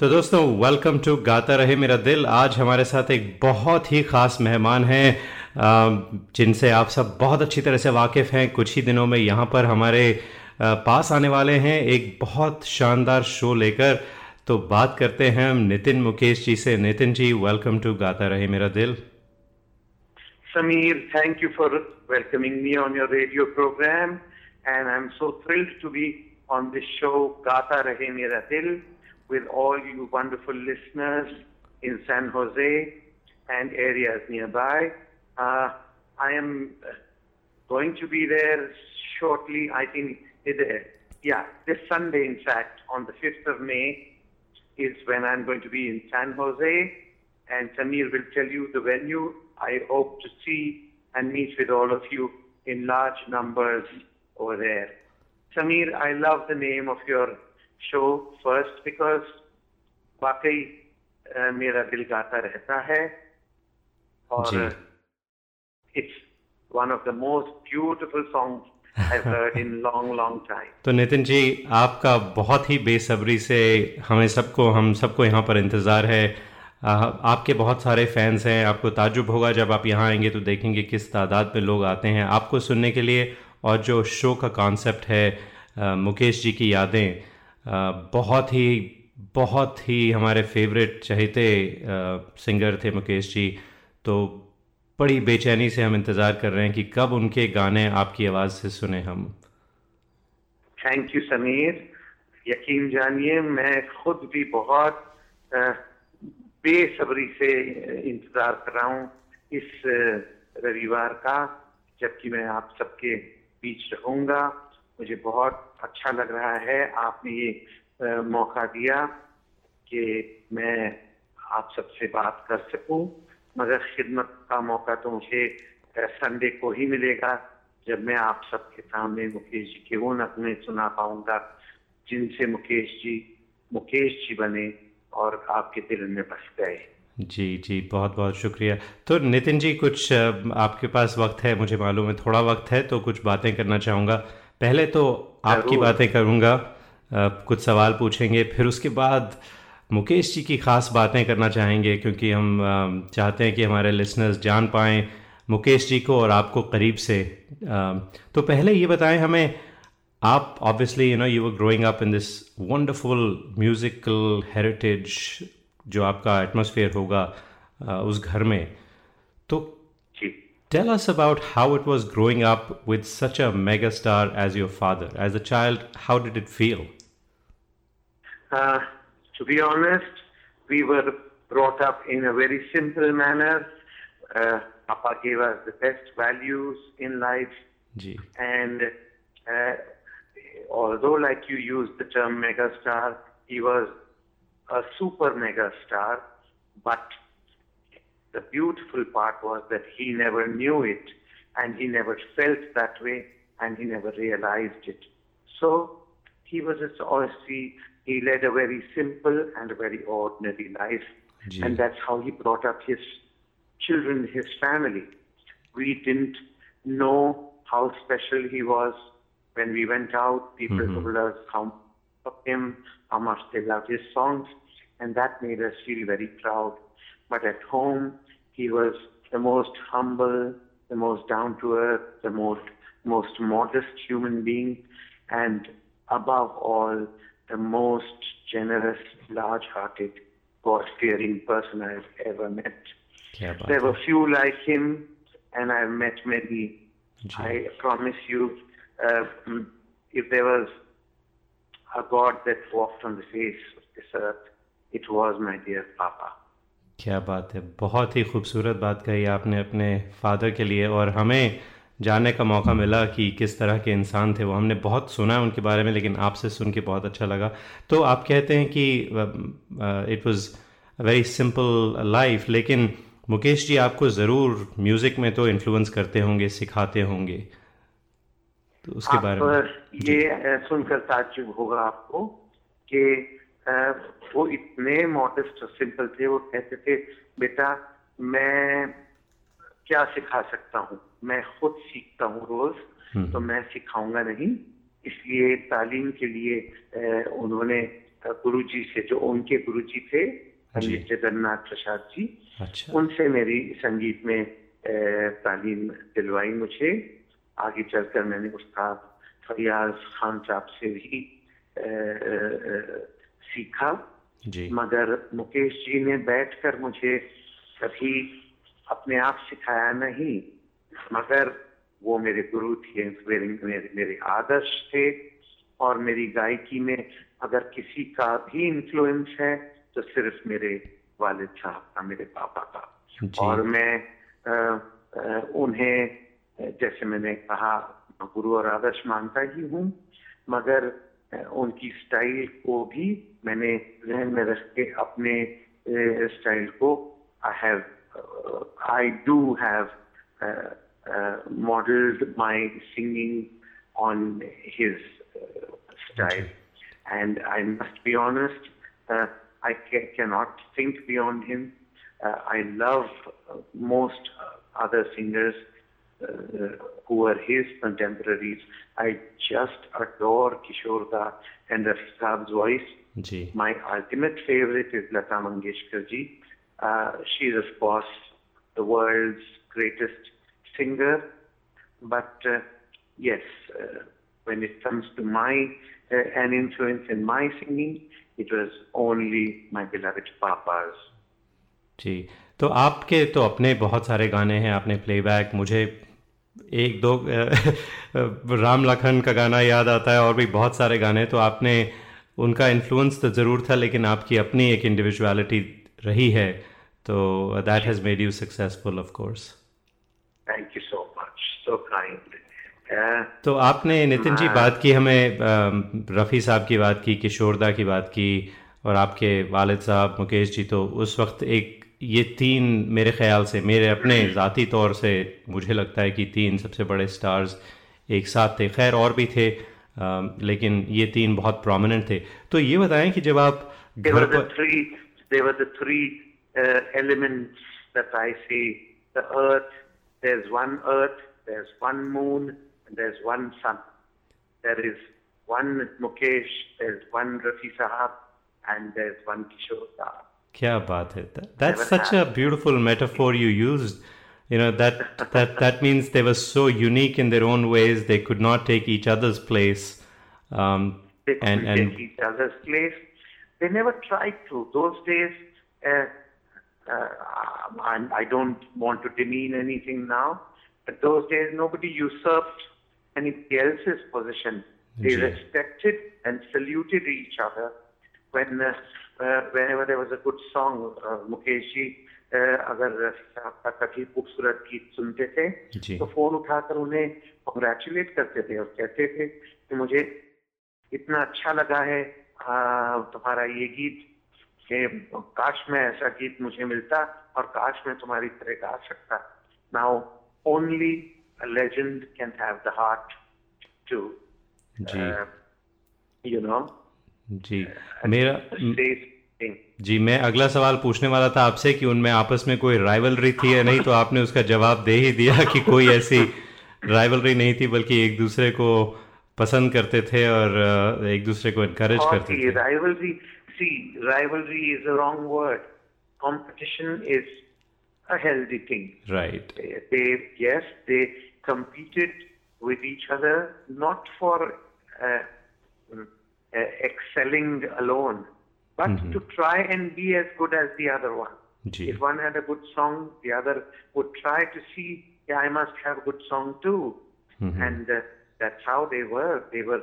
तो दोस्तों welcome to गाता रहे मेरा दिल। आज हमारे साथ एक बहुत ही ख़ास मेहमान हैं जिनसे आप सब बहुत अच्छी तरह से वाकिफ़ हैं। कुछ ही दिनों में यहाँ पर हमारे पास आने वाले हैं एक बहुत शानदार शो लेकर। तो बात करते हैं हम नितिन मुकेश जी से। नितिन जी, वेलकम टू गाता रहे मेरा दिल। Samir, thank you for welcoming me on your radio program and I'm so thrilled to be on this show Gata Rahe Mera Dil with all you wonderful listeners in San Jose and areas nearby. I am going to be there shortly, I think, this Sunday in fact, on the 5th of May is when I'm going to be in San Jose and Samir will tell you the venue. I hope to see and meet with all of you in large numbers over there. Samir, I love the name of your show first because वाकई मेरा दिल गाता रहता है और it's one of the most beautiful songs I've heard in long time. तो नितिन जी, आपका बहुत ही बेसब्री से हम सबको यहाँ पर इंतज़ार है। आपके बहुत सारे फैंस हैं। आपको ताज्जुब होगा जब आप यहाँ आएंगे तो देखेंगे किस तादाद में लोग आते हैं आपको सुनने के लिए। और जो शो का कॉन्सेप्ट है मुकेश जी की यादें, बहुत ही हमारे फेवरेट चहेते सिंगर थे मुकेश जी। तो बड़ी बेचैनी से हम इंतज़ार कर रहे हैं कि कब उनके गाने आपकी आवाज़ से सुने हम। Thank you Sameer. यकीन जानिए मैं खुद भी बहुत बेसब्री से इंतज़ार कर रहा हूँ इस रविवार का, जबकि मैं आप सबके बीच रहूँगा। मुझे बहुत अच्छा लग रहा है आपने ये मौका दिया कि मैं आप सबसे बात कर सकूँ, मगर खिदमत का मौका तो मुझे संडे को ही मिलेगा जब मैं आप सबके सामने मुकेश जी के वो नगमे सुना पाऊँगा जिनसे मुकेश जी बने और आपके दिल में बस गए। जी, बहुत बहुत शुक्रिया। तो नितिन जी, कुछ आपके पास वक्त है, मुझे मालूम है थोड़ा वक्त है, तो कुछ बातें करना चाहूँगा। पहले तो आपकी बातें करूँगा, कुछ सवाल पूछेंगे, फिर उसके बाद मुकेश जी की ख़ास बातें करना चाहेंगे क्योंकि हम चाहते हैं कि हमारे लिसनर्स जान पाएँ मुकेश जी को और आपको करीब से। तो पहले ये बताएँ हमें, आप obviously you were growing up in this wonderful musical heritage जो आपका एटमॉस्फेयर होगा उस घर में, तो tell us about how it was growing up with such a megastar as your father. As a child, how did it feel? To be honest, we were brought up in a very simple manner. Papa gave us the best values in life. Ji. And although, like you used the term megastar, he was a super megastar, but the beautiful part was that he never knew it, and he never felt that way, and he never realized it. So he was just honestly, he led a very simple and a very ordinary life, and that's how he brought up his children, his family. We didn't know how special he was. When we went out, people told us how much of him, how much they loved his songs, and that made us feel very proud. But at home, he was the most humble, the most down-to-earth, the most modest human being, and above all, the most generous, large-hearted, God-fearing person I've ever met. There were few like him, and I've met many. I promise you, if there was a God that walked on the face of this earth, it was my dear Papa. क्या बात है, बहुत ही खूबसूरत बात कही आपने अपने father के लिए। और हमें जानने का मौका मिला कि किस तरह के इंसान थे वो। हमने बहुत सुना है उनके बारे में, लेकिन आपसे सुन के बहुत अच्छा लगा। तो आप कहते हैं कि it was a very simple life, लेकिन मुकेश जी आपको ज़रूर म्यूज़िक में तो इन्फ्लुएंस करते होंगे, सिखाते होंगे, तो उसके बारे में ये सुनकर ताज्जुब होगा आपको कि वो इतने मॉडस्ट और सिंपल थे। वो कहते थे, बेटा मैं क्या सिखा सकता हूँ, मैं खुद सीखता हूँ रोज, तो मैं सिखाऊंगा नहीं। इसलिए तालीम के लिए उन्होंने गुरुजी से, जो उनके गुरुजी थे पंडित जगन्नाथ प्रसाद जी, उनसे मेरी संगीत में तालीम दिलवाई मुझे। आगे चलकर मैंने उस्ताद फैयाज खान साहब से भी सीखा जी। मगर मुकेश जी ने बैठकर मुझे कभी अपने आप सिखाया नहीं, मगर वो मेरे गुरु थे, मेरे आदर्श थे। और मेरी गायकी में अगर किसी का भी इन्फ्लुएंस है तो सिर्फ मेरे वालिद साहब का, मेरे पापा का। और मैं उन्हें, जैसे मैंने कहा, गुरु और आदर्श मानता ही हूँ, मगर उनकी स्टाइल को भी मैंने जहन में रख के अपने स्टाइल को I do have modeled my singing on his style, and I must be honest, I cannot think beyond him. I love most other singers who were his contemporaries. I just adore Kishore Da and Rafi Saab's voice. Ji. My ultimate favorite is Lata Mangeshkar ji. She is, of course, the world's greatest singer. But yes, when it comes to my an influence in my singing, it was only my beloved papa's. जी, तो आपके तो अपने बहुत सारे गाने हैं, आपने playback, मुझे एक दो राम लखन का गाना याद आता है, और भी बहुत सारे गाने। तो आपने उनका इन्फ्लुएंस तो ज़रूर था, लेकिन आपकी अपनी एक इंडिविजुअलिटी रही है, तो that has made you successful of course. Thank you so much, so kind. तो आपने, नितिन जी, बात की, हमें रफ़ी साहब की बात की, किशोर दा की बात की, और आपके वालिद साहब मुकेश जी। तो उस वक्त एक ये तीन, मेरे ख़्याल से, मेरे अपने ज़ाती तौर से मुझे लगता है कि तीन सबसे बड़े स्टार्स एक साथ थे। खैर और भी थे, लेकिन ये तीन बहुत प्रोमिनेंट थे। तो ये बताएं कि जब आप घर पर There were the three elements that I see: the earth. There's one earth. There's one moon. And there's one sun. There is one Mukesh. There's one Rafi Sahab, and there's one Kishore Da. Kya baat hai! That's such a beautiful metaphor you used. You know that means they were so unique in their own ways. They could not take each other's place. They couldn't take each other's place. They never tried to. Those days, I don't want to demean anything now, but those days nobody usurped anybody else's position. They respected and saluted each other. Whenever there was a good song, Mukesh ji, अगर काफी खूबसूरत गीत सुनते थे, तो phone उठाकर उन्हें congratulate करते थे और कहते थे कि मुझे इतना अच्छा लगा है तुम्हारा ये गीत, कि काश मैं ऐसा गीत मुझे मिलता और काश मैं तुम्हारी तरह गा सकता। Now only a legend can have the heart to you know जी। जी, मैं अगला सवाल पूछने वाला था आपसे कि उनमें आपस में कोई राइवलरी थी या नहीं, तो आपने उसका जवाब दे ही दिया कि कोई ऐसी राइवलरी नहीं थी, बल्कि एक दूसरे को पसंद करते थे और एक दूसरे को एनकरेज करते थे। Rivalry is a wrong word. Competition is a healthy thing. Right. They competed with each other, not for excelling alone, but to try and be as good as the other one. Gee. If one had a good song, the other would try to see, yeah, I must have a good song too. Mm-hmm. And that's how they were. They were,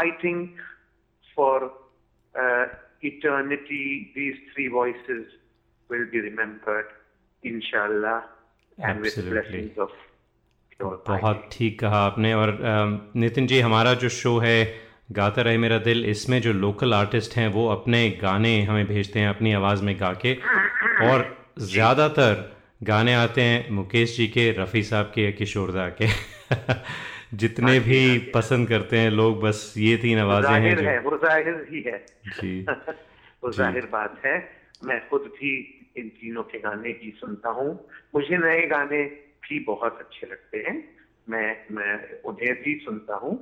I think, for eternity, these three voices will be remembered, inshallah, and with blessings of your life. बहुत ठीक कहा आपने। और नितिन जी, हमारा जो show है गाता रहे मेरा दिल, इसमें जो लोकल आर्टिस्ट हैं वो अपने गाने हमें भेजते हैं अपनी आवाज़ में गा के, और ज़्यादातर गाने आते हैं मुकेश जी के, रफ़ी साहब के, किशोर दा के। जितने भी पसंद करते हैं लोग, बस ये तीन आवाजें हैं जो वो जाहिर ही है जी। वो जाहिर बात है, मैं खुद भी इन तीनों के गाने ही सुनता हूँ। मुझे नए गाने भी बहुत अच्छे लगते हैं, मैं उन्हें भी सुनता हूँ।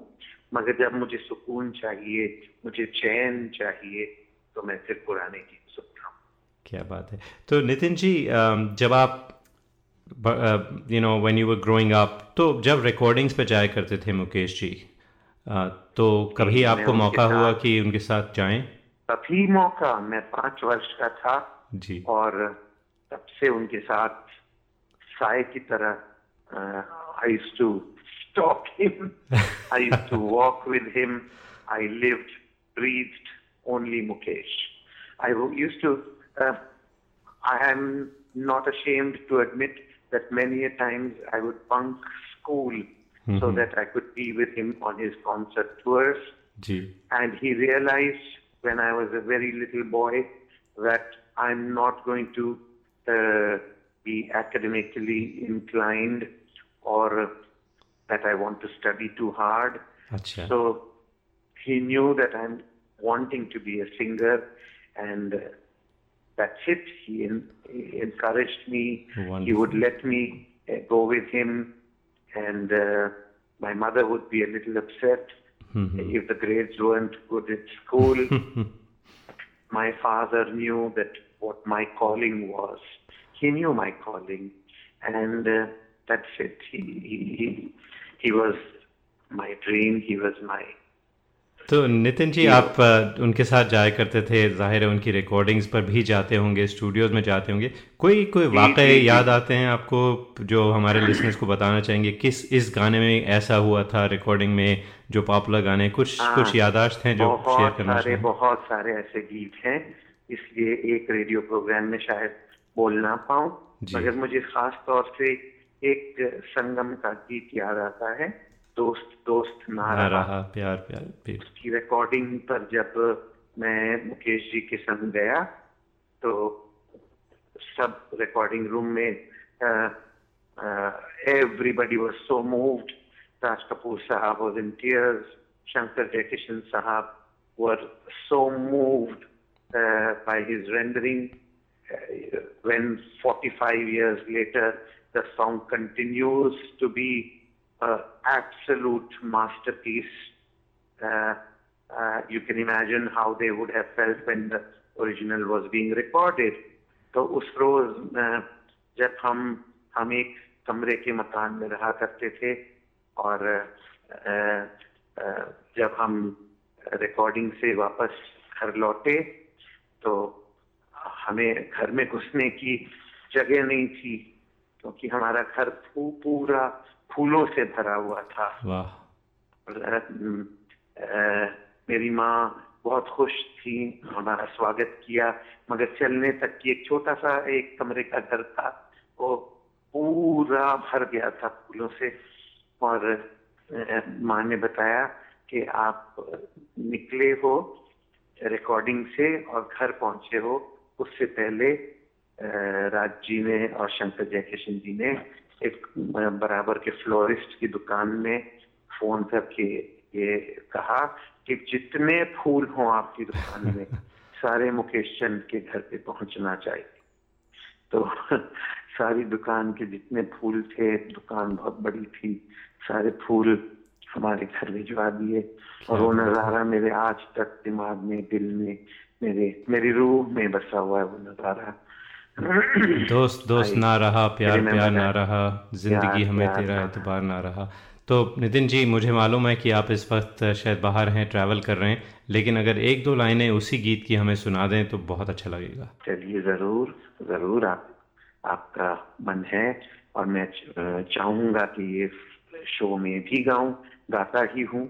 मगर जब मुझे सुकून चाहिए, मुझे चैन चाहिए, तो मैं फिर पुराने गीत सुनता हूँ। क्या बात है। तो नितिन जी, जब आप when you were growing up, तो जब रिकॉर्डिंग्स पे जाया करते थे मुकेश जी, तो कभी आपको मौका हुआ कि उनके साथ जाएं? कभी मौका, मैं 5 वर्ष का था जी, और तब से उनके साथ साये की तरह I used to stalk him, I used to walk with him, I lived, breathed only Mukesh. I am not ashamed to admit that many a times I would bunk school so that I could be with him on his concert tours. Gee. And he realized when I was a very little boy that I'm not going to be academically inclined or that I want to study too hard. Achha. So he knew that I'm wanting to be a singer and that's it. He encouraged me. Wonderful. He would let me go with him. And my mother would be a little upset if the grades weren't good at school. My father knew that what my calling was. He knew my calling. And that's it. He was my dream. He was my... तो नितिन जी, आप उनके साथ जाया करते थे, जाहिर है उनकी रिकॉर्डिंग्स पर भी जाते होंगे, स्टूडियोज में जाते होंगे, कोई वाक़े याद आते हैं आपको जो हमारे लिसनर्स को बताना चाहेंगे? किस इस गाने में ऐसा हुआ था रिकॉर्डिंग में, जो पॉपुलर गाने कुछ यादाश्त हैं जो शेयर करना चाहिए? बहुत सारे ऐसे गीत हैं, इसलिए एक रेडियो प्रोग्राम में शायद बोल ना पाऊँ, मगर मुझे खास तौर से एक संगम का गीत याद आता है, दोस्त दोस्त ना रहा प्यार प्यार प्यार। उसकी रिकॉर्डिंग पर जब मैं मुकेश जी के संग गया तो सब रिकॉर्डिंग रूम में everybody was so moved. Raj Kapoor साहब was in tears, Shankar Jaikishan साहब were so moved by his rendering. When 45 years later the song continues to be absolute masterpiece. You can imagine how they would have felt when the original was being recorded. So, उस रोज जब हम एक कमरे के मकान में रहा करते थे और जब हम रिकॉर्डिंग से वापस घर लौटे तो हमें घर में घुसने की जगह नहीं थी, क्योंकि हमारा घर पूरा फूलों से भरा हुआ था। मेरी माँ बहुत खुश थी, हमारा स्वागत किया, मगर चलने तक की एक छोटा सा एक कमरे का घर था, वो पूरा भर गया था फूलों से। और माँ ने बताया कि आप निकले हो रिकॉर्डिंग से और घर पहुंचे हो उससे पहले राज जी ने और शंकर जयकिशन जी ने एक बराबर के फ्लोरिस्ट की दुकान में फोन करके ये कहा कि जितने फूल हों आपकी दुकान में सारे मुकेश चंद के घर पे पहुंचना चाहिए। तो सारी दुकान के जितने फूल थे, दुकान बहुत बड़ी थी, सारे फूल हमारे घर भिजवा दिए और वो नजारा मेरे आज तक दिमाग में, दिल में, मेरी रूह में बसा हुआ है वो नजारा। दोस्त दोस्त ना रहा प्यार प्यार ना रहा, जिंदगी हमें तेरा एतबार ना रहा। तो नितिन जी, मुझे मालूम है कि आप इस वक्त शायद बाहर हैं, ट्रैवल कर रहे हैं, लेकिन अगर 1-2 लाइनें उसी गीत की हमें सुना दें तो बहुत अच्छा लगेगा। चलिए, ज़रूर ज़रूर, आपका मन है और मैं चाहूँगा कि ये शो में भी गाऊं, गाता ही हूँ,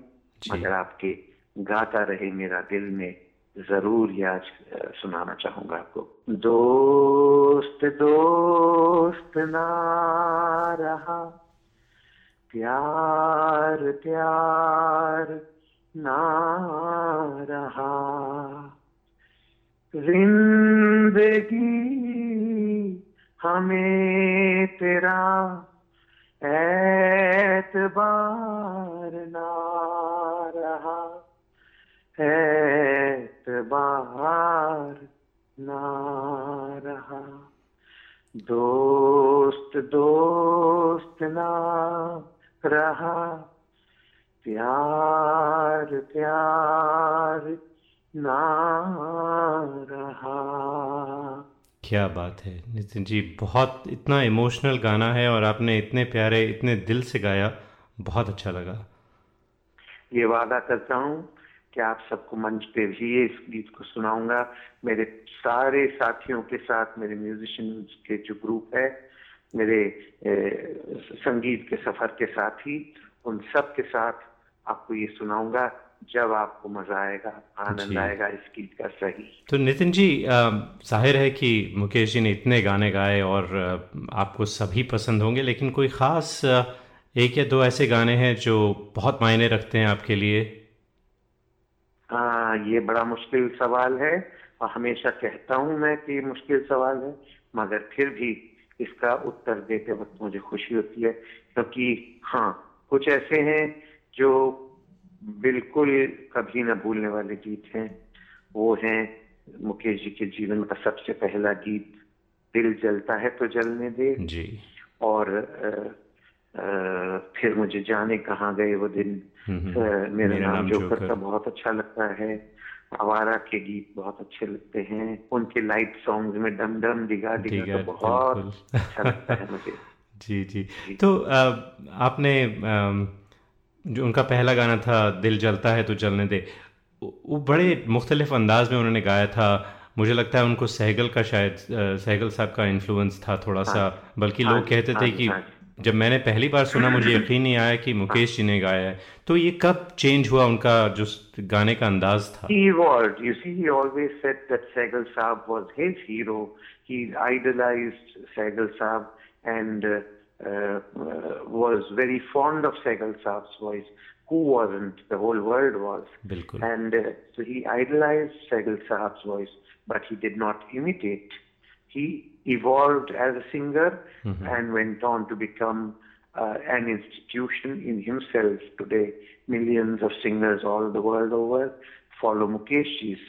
मगर आपके गाता रहे मेरा दिल में जरूर ये आज सुनाना चाहूंगा आपको। दोस्त दोस्त ना रहा प्यार प्यार ना रहा, जिंदगी हमें तेरा एतबार ना रहा, एतबार ना रहा, दोस्त दोस्त ना रहा प्यार प्यार प्यार ना रहा। क्या बात है नितिन जी, बहुत इतना इमोशनल गाना है और आपने इतने प्यारे इतने दिल से गाया, बहुत अच्छा लगा। ये वादा करता हूँ कि आप सबको मंच पे भी इस गीत को सुनाऊंगा मेरे सारे साथियों के साथ, मेरे म्यूजिशियंस के जो ग्रुप है, मेरे संगीत के सफर के साथी, उन सब के साथ आपको ये सुनाऊंगा जब आपको मजा आएगा, आनंद आएगा इस गीत का। सही तो नितिन जी, जाहिर है कि मुकेश जी ने इतने गाने गाए और आपको सभी पसंद होंगे, लेकिन कोई खास एक या दो ऐसे गाने हैं जो बहुत मायने रखते हैं आपके लिए? हाँ, ये बड़ा मुश्किल सवाल है और हमेशा कहता हूँ मैं कि मुश्किल सवाल है, मगर फिर भी इसका उत्तर देते वक्त मुझे खुशी होती है, क्योंकि हाँ कुछ ऐसे हैं जो बिल्कुल कभी ना भूलने वाले गीत हैं। वो हैं मुकेश जी के जीवन का सबसे पहला गीत दिल जलता है तो जलने दे जी, और फिर मुझे जाने कहाँ गए वो दिन, मेरा नाम जोकर का बहुत अच्छा लगता है, आवारा के गीत बहुत अच्छे लगते हैं, उनके लाइट सॉन्ग्स में डम डम दिगा दिगा तो बहुत अच्छा लगता है मुझे। जी जी, जी। तो आपने जो उनका पहला गाना था दिल जलता है तो जलने दे, वो बड़े मुख्तलिफ अंदाज में उन्होंने गाया था। मुझे लगता है उनको सहगल का, शायद सहगल साहब का इन्फ्लुएंस था थोड़ा सा, बल्कि लोग कहते थे कि जब मैंने पहली बार सुना मुझे यकीन नहीं आया कि मुकेश जी ने गाया है। तो ये कब चेंज हुआ उनका जो गाने का अंदाज था? He evolved. You see, he always said that Sehgal Saab was his hero. He idolized Sehgal Saab and was very fond of Sehgal Saab's voice. Who wasn't? The whole world was. बिल्कुल. And so he idolized Sehgal Saab's voice, but he did not imitate. He evolved as a singer and went on to become an institution in himself today. Millions of singers all the world over follow Mukesh's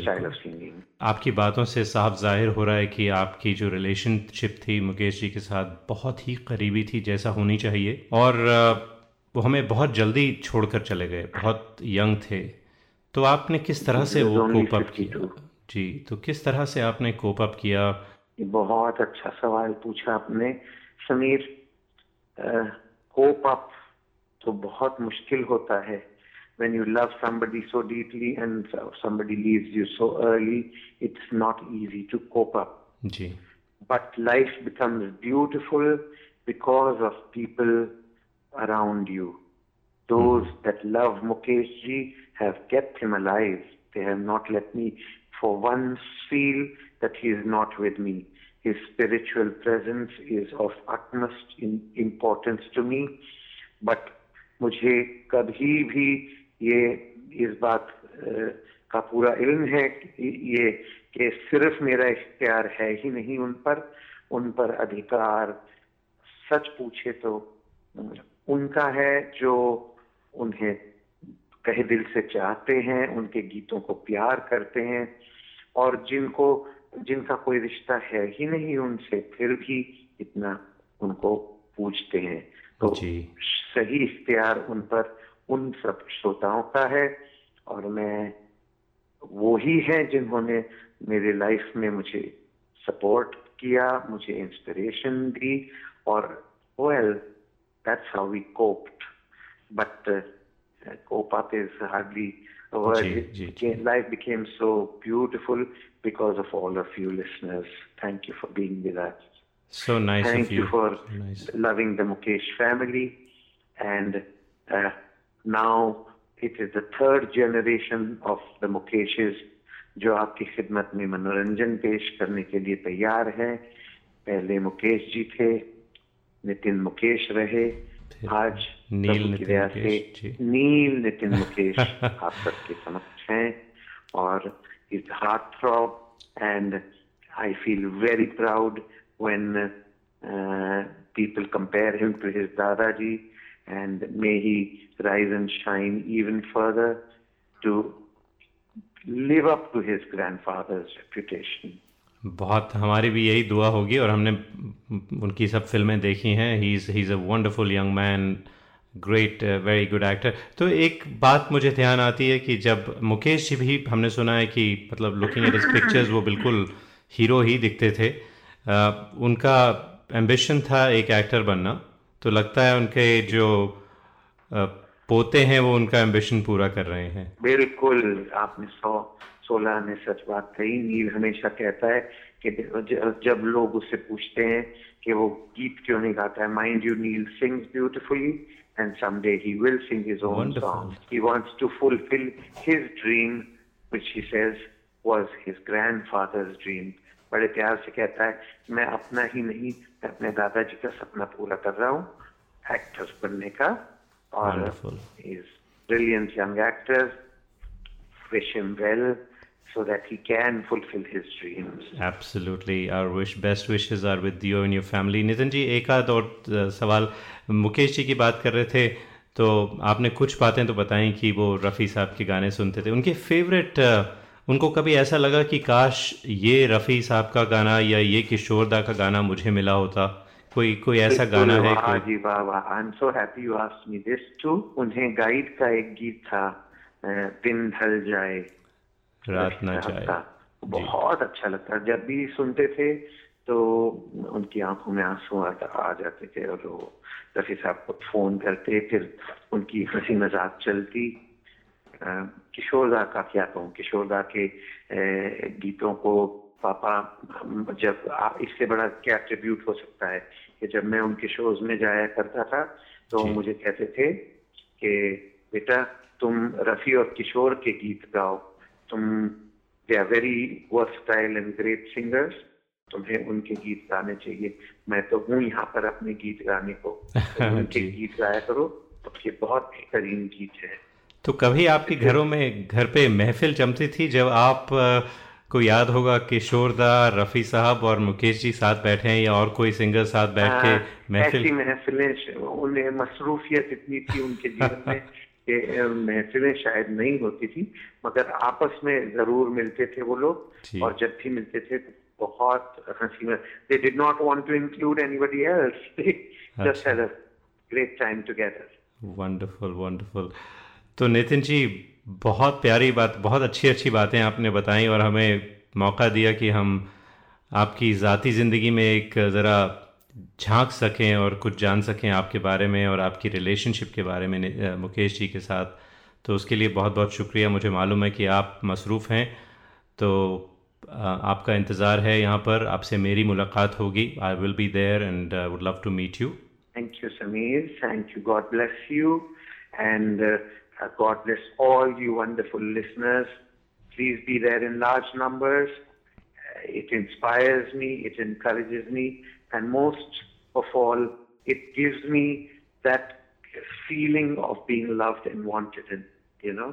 style of singing. आपकी बातों से साफ जाहिर हो रहा है कि आपकी जो रिलेशनशिप थी मुकेश जी के साथ बहुत ही करीबी थी, जैसा होनी चाहिए, और वो हमें बहुत जल्दी छोड़कर चले गए, बहुत यंग थे। तो आपने किस तरह से वो कोप अप किया? जी, तो किस तरह से आपने कोप अप किया? बहुत अच्छा सवाल पूछा आपने समीर। कोप अप तो बहुत मुश्किल होता है। When you love somebody so deeply and somebody leaves you so early, it's not easy to cope up. Ji. But life becomes beautiful because of people around you. Those that love Mukesh ji have kept him alive. They have not let me for one feel that he is not with me. His spiritual presence is of utmost importance to me, but मुझे कभी भी ये इस बात का पूरा इल्म है ये कि सिर्फ मेरा इख्तियार है ही नहीं उन पर अधिकार सच पूछे तो उनका है जो उन्हें कहे दिल से चाहते हैं, उनके गीतों को प्यार करते हैं, और जिनको जिनका कोई रिश्ता है ही नहीं उनसे फिर भी इतना उनको पूछते हैं। तो सही इख्तियार उन पर उन सब श्रोताओं का है, और मैं वो ही है जिन्होंने मेरे लाइफ में मुझे सपोर्ट किया, मुझे इंस्पिरेशन दी, और well that's how we coped, but cope up is hardly a word. Life became so beautiful because of all of you listeners. Thank you for being with us. So nice Thank of you. Thank you for loving the Mukesh family. And now it is the third generation of the Mukeshes जो आपकी खिदमत में मनोरंजन पेश करने के लिए तैयार हैं। पहले मुकेश जी थे, नितिन मुकेश रहे, आज नील नितिन मुकेश आप सबके समक्ष हैं, और it's heart throb and I feel very proud when people compare him to his दादाजी, and may he rise and shine even further to live up to his grandfather's reputation. बहुत हमारी भी यही दुआ होगी, और हमने उनकी सब फिल्में देखी हैं। He is a wonderful young man, great very good actor. तो एक बात मुझे ध्यान आती है कि जब मुकेश जी भी हमने सुना है कि मतलब लुकिंग एट हिज पिक्चर्स वो बिल्कुल हीरो ही दिखते थे. उनका एम्बिशन था एक एक्टर बनना, तो लगता है उनके जो पोते हैं वो उनका एम्बिशन पूरा कर रहे हैं. बिल्कुल, आपने 116 में सच बात कही. नील हमेशा कहता है कि जब लोग उससे पूछते हैं कि वो गीत क्यों नहीं गाता है, mind you nil sings beautifully and someday he will sing his own song. He wants to fulfil his dream which he says was his grandfather's dream. बड़े प्यार से कहता है मैं अपना ही नहीं अपने दादाजी का सपना पूरा कर रहा हूँ एक्टर्स बनने का. और is brilliant young actor, wish him well so that he can fulfill his dreams. Absolutely, our best wishes are with you and your family. Nitin ji, एक आध और सवाल. मुकेश जी की बात कर रहे थे तो आपने कुछ बातें तो बताई कि वो रफ़ी साहब के गाने सुनते थे, उनके फेवरेट. उनको कभी ऐसा लगा कि काश ये रफ़ी साहब का गाना या ये किशोर दा का गाना मुझे मिला होता? कोई ऐसा गाना है? वाह जी वाह वाह, I am so happy you asked me this too. उन्हें गाइड का एक गीत था, पिन ढल जाए रात ना चाहे, बहुत अच्छा लगता. जब भी सुनते थे तो उनकी आंखों में आंसू आ जाते थे और वो रफ़ी साहब को फोन करते, फिर उनकी हंसी मजाक चलती. किशोर दा का क्या कहूँ, किशोर दा के गीतों को पापा, जब आप इससे बड़ा क्या ट्रिब्यूट हो सकता है कि जब मैं उनके शोज में जाया करता था तो मुझे कहते थे कि बेटा तुम रफ़ी और किशोर के गीत गाओ, तुम they are very versatile and great singers, तुम्हें उनके गीत गाने चाहिए. मैं तो हूँ यहाँ पर अपने गीत गाने को, तो उनके गीत गाया करो, तो बहुत बेहतरीन गीत है. तो कभी आपके घरों में घर पे महफिल जमती थी जब आप को याद होगा किशोर दा, रफ़ी साहब और मुकेश जी साथ बैठे हैं या और कोई सिंगर साथ बैठ के महफिलें? उन्हें मसरूफियत इतनी थी उनके जीवन में कि महफिलें शायद नहीं होती थी, मगर आपस में जरूर मिलते थे वो लोग. और जब भी मिलते थे तो बहुत हंसी में. They did not want to include anybody else, just had a great time together. Wonderful wonderful. तो नितिन जी, बहुत प्यारी बात, बहुत अच्छी अच्छी बातें आपने बताई और हमें मौका दिया कि हम आपकी ज़ाती ज़िंदगी में एक ज़रा झांक सकें और कुछ जान सकें आपके बारे में और आपकी रिलेशनशिप के बारे में मुकेश जी के साथ. तो उसके लिए बहुत बहुत शुक्रिया. मुझे मालूम है कि आप मसरूफ़ हैं, तो आपका इंतज़ार है यहाँ पर, आपसे मेरी मुलाकात होगी. I will be there and I would love to meet you. Thank you Sameer, thank you, God bless you and God bless all you wonderful listeners. Please be there in large numbers. It inspires me, it encourages me, and most of all, it gives me that feeling of being loved and wanted, and you know.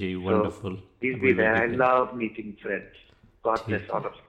Gee, wonderful. So, please be there. I love meeting friends. God bless all of you.